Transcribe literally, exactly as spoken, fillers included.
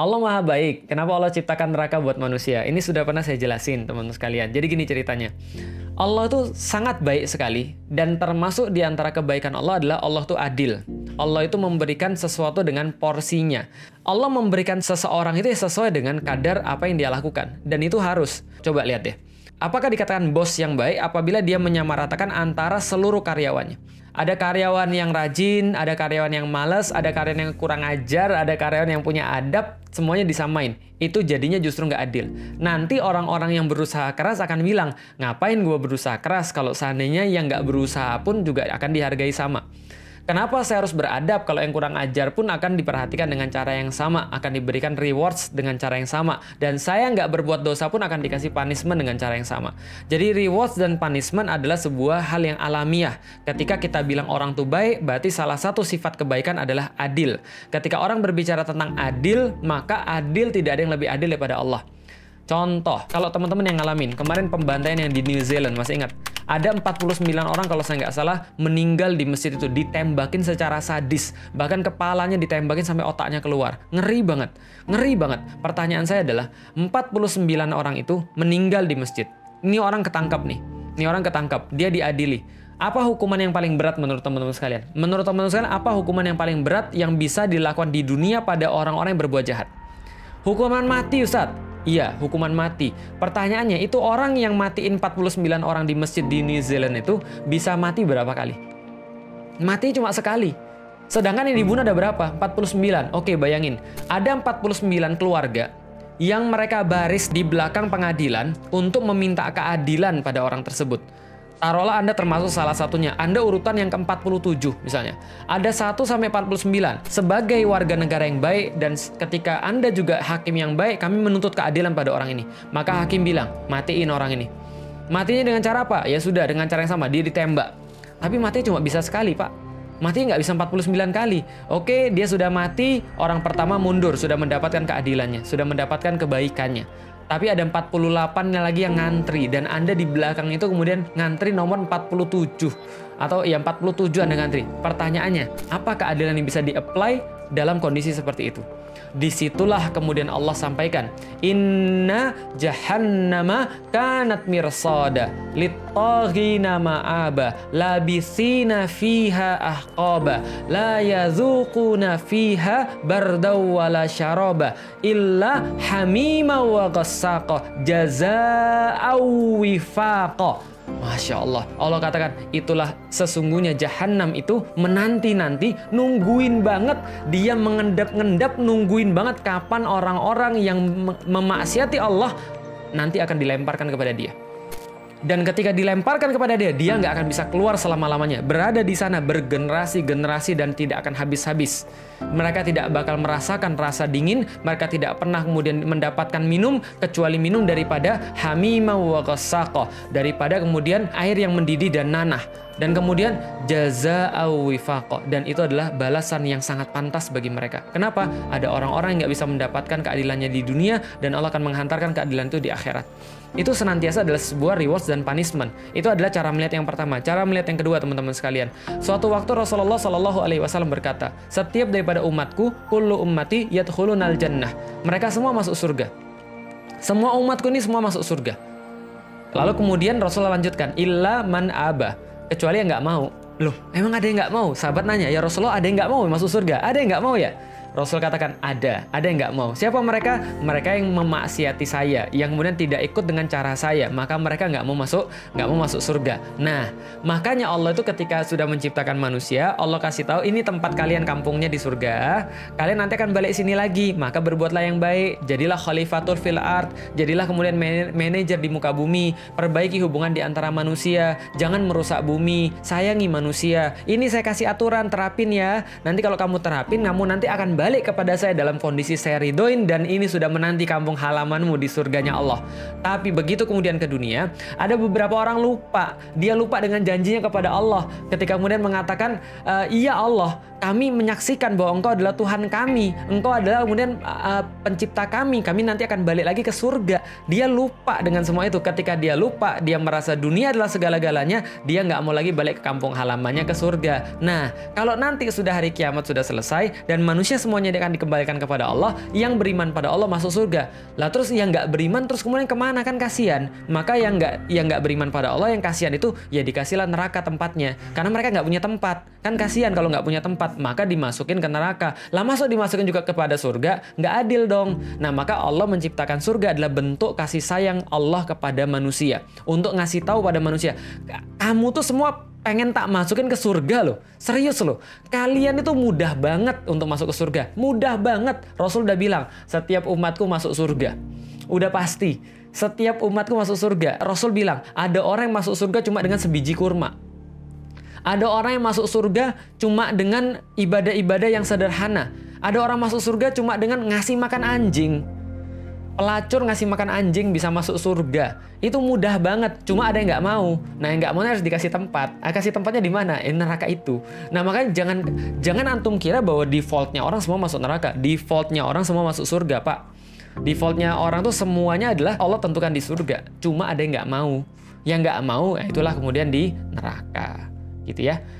Allah Maha Baik. Kenapa Allah ciptakan neraka buat manusia? Ini sudah pernah saya jelasin, teman-teman sekalian. Jadi gini ceritanya. Allah tuh sangat baik sekali, dan termasuk di antara kebaikan Allah adalah Allah tuh adil. Allah itu memberikan sesuatu dengan porsinya. Allah memberikan seseorang itu sesuai dengan kadar apa yang dia lakukan. Dan itu harus. Coba lihat deh. Apakah dikatakan bos yang baik apabila dia menyamaratakan antara seluruh karyawannya? Ada karyawan yang rajin, ada karyawan yang malas, ada karyawan yang kurang ajar, ada karyawan yang punya adab, semuanya disamain. Itu jadinya justru nggak adil. Nanti orang-orang yang berusaha keras akan bilang, ngapain gue berusaha keras kalau seandainya yang nggak berusaha pun juga akan dihargai sama. Kenapa saya harus beradab kalau yang kurang ajar pun akan diperhatikan dengan cara yang sama, akan diberikan rewards dengan cara yang sama, dan saya nggak berbuat dosa pun akan dikasih punishment dengan cara yang sama. Jadi rewards dan punishment adalah sebuah hal yang alamiah. Ketika kita bilang orang itu baik, berarti salah satu sifat kebaikan adalah adil. Ketika orang berbicara tentang adil, maka adil tidak ada yang lebih adil daripada Allah. Contoh, kalau teman-teman yang ngalamin, kemarin pembantaian yang di New Zealand, masih ingat? Ada empat puluh sembilan orang kalau saya nggak salah meninggal di masjid itu, ditembakin secara sadis. Bahkan kepalanya ditembakin sampai otaknya keluar. Ngeri banget, ngeri banget. Pertanyaan saya adalah, empat puluh sembilan orang itu meninggal di masjid. Ini orang ketangkap nih, ini orang ketangkap, dia diadili. Apa hukuman yang paling berat menurut teman-teman sekalian? Menurut teman-teman sekalian, apa hukuman yang paling berat yang bisa dilakukan di dunia pada orang-orang yang berbuat jahat? Hukuman mati, Ustadz. Iya, hukuman mati. Pertanyaannya, itu orang yang matiin empat puluh sembilan orang di masjid di New Zealand itu bisa mati berapa kali? Mati cuma sekali. Sedangkan yang dibunuh ada berapa? empat puluh sembilan. Oke, bayangin. Ada empat puluh sembilan keluarga yang mereka baris di belakang pengadilan untuk meminta keadilan pada orang tersebut. Taruhlah Anda termasuk salah satunya. Anda urutan yang ke empat puluh tujuh misalnya. Ada satu sampai empat puluh sembilan. Sebagai warga negara yang baik dan ketika Anda juga hakim yang baik, kami menuntut keadilan pada orang ini. Maka hakim bilang, matiin orang ini. Matinya dengan cara apa? Ya sudah, dengan cara yang sama. Dia ditembak. Tapi matinya cuma bisa sekali, Pak. Matinya nggak bisa empat puluh sembilan kali. Oke, dia sudah mati, orang pertama mundur. Sudah mendapatkan keadilannya. Sudah mendapatkan kebaikannya. Tapi ada empat puluh delapan lagi yang ngantri. Dan Anda di belakang itu kemudian ngantri nomor empat puluh tujuh. Atau ya empat puluh tujuh Anda ngantri. Pertanyaannya, apa keadilan yang bisa di-apply dalam kondisi seperti itu? Disitulah kemudian Allah sampaikan, Inna jahannama kanat mirsada lit-taghina ma'aba labisina fiha ahqaba la yazuquna fiha bardaw wala syaraba illa hamima wa ghassaqa jazaa'aw wifaqa. Masya Allah, Allah katakan itulah sesungguhnya jahanam itu menanti-nanti, nungguin banget, dia mengendap-ngendap, nungguin banget kapan orang-orang yang memaksiati Allah nanti akan dilemparkan kepada dia. Dan ketika dilemparkan kepada dia, dia nggak akan bisa keluar selama-lamanya. Berada di sana bergenerasi-generasi dan tidak akan habis-habis. Mereka tidak bakal merasakan rasa dingin. Mereka tidak pernah kemudian mendapatkan minum, kecuali minum daripada hamima wa ghassaqa, daripada kemudian air yang mendidih dan nanah. Dan kemudian jazaa'u wifaqa, dan itu adalah balasan yang sangat pantas bagi mereka. Kenapa? Ada orang-orang yang nggak bisa mendapatkan keadilannya di dunia, dan Allah akan menghantarkan keadilan itu di akhirat. Itu senantiasa adalah sebuah rewards dan punishment. Itu adalah cara melihat yang pertama. Cara melihat yang kedua, teman-teman sekalian. Suatu waktu Rasulullah Shallallahu Alaihi Wasallam berkata, setiap daripada umatku, kullu ummati yadkhulunal jannah. Mereka semua masuk surga. Semua umatku ini semua masuk surga. Lalu kemudian Rasulullah lanjutkan, illa man aba. Kecuali yang nggak mau. Loh, emang ada yang nggak mau? Sahabat nanya, ya Rasulullah ada yang nggak mau masuk surga? Ada yang nggak mau ya? Rasul katakan ada, ada yang nggak mau. Siapa mereka? Mereka yang memaksiati saya, yang kemudian tidak ikut dengan cara saya, maka mereka nggak mau masuk, nggak mau masuk surga. Nah, makanya Allah itu ketika sudah menciptakan manusia, Allah kasih tahu ini tempat kalian, kampungnya di surga. Kalian nanti akan balik sini lagi, maka berbuatlah yang baik. Jadilah khalifatul fil ard, jadilah kemudian manajer di muka bumi, perbaiki hubungan di antara manusia, jangan merusak bumi, sayangi manusia. Ini saya kasih aturan, terapin ya. Nanti kalau kamu terapin, kamu nanti akan balik kepada saya dalam kondisi saya ridhoin, dan ini sudah menanti kampung halamanmu di surganya Allah. Tapi begitu kemudian ke dunia, ada beberapa orang lupa. Dia lupa dengan janjinya kepada Allah. Ketika kemudian mengatakan, e, iya Allah, kami menyaksikan bahwa Engkau adalah Tuhan kami. Engkau adalah kemudian uh, pencipta kami. Kami nanti akan balik lagi ke surga. Dia lupa dengan semua itu. Ketika dia lupa, dia merasa dunia adalah segala-galanya. Dia nggak mau lagi balik ke kampung halamannya, ke surga. Nah, kalau nanti sudah hari kiamat sudah selesai dan manusia semua semuanya akan dikembalikan kepada Allah. Yang beriman pada Allah masuk surga. Lah terus yang nggak beriman terus kemudian kemana, kan kasihan. Maka yang nggak yang nggak beriman pada Allah, yang kasihan itu ya dikasihlah neraka tempatnya. Karena mereka nggak punya tempat. Kan kasihan kalau nggak punya tempat, maka dimasukin ke neraka. Lah masuk dimasukin juga kepada surga, nggak adil dong. Nah maka Allah menciptakan surga adalah bentuk kasih sayang Allah kepada manusia. Untuk ngasih tahu pada manusia, kamu tuh semua pengen tak masukin ke surga loh. Serius loh. Kalian itu mudah banget untuk masuk ke surga. Mudah banget. Rasul udah bilang, setiap umatku masuk surga. Udah pasti. Setiap umatku masuk surga. Rasul bilang, ada orang yang masuk surga cuma dengan sebiji kurma. Ada orang yang masuk surga cuma dengan ibadah-ibadah yang sederhana. Ada orang masuk surga cuma dengan ngasih makan anjing. Pelacur ngasih makan anjing bisa masuk surga. Itu mudah banget. Cuma ada yang nggak mau. Nah yang nggak mau harus dikasih tempat. Ah, kasih tempatnya di mana? Eh, neraka itu. Nah makanya jangan jangan antum kira bahwa defaultnya orang semua masuk neraka. Defaultnya orang semua masuk surga, Pak. Defaultnya orang tuh semuanya adalah Allah tentukan di surga. Cuma ada yang nggak mau. Yang nggak mau, ya itulah kemudian di neraka. Gitu ya.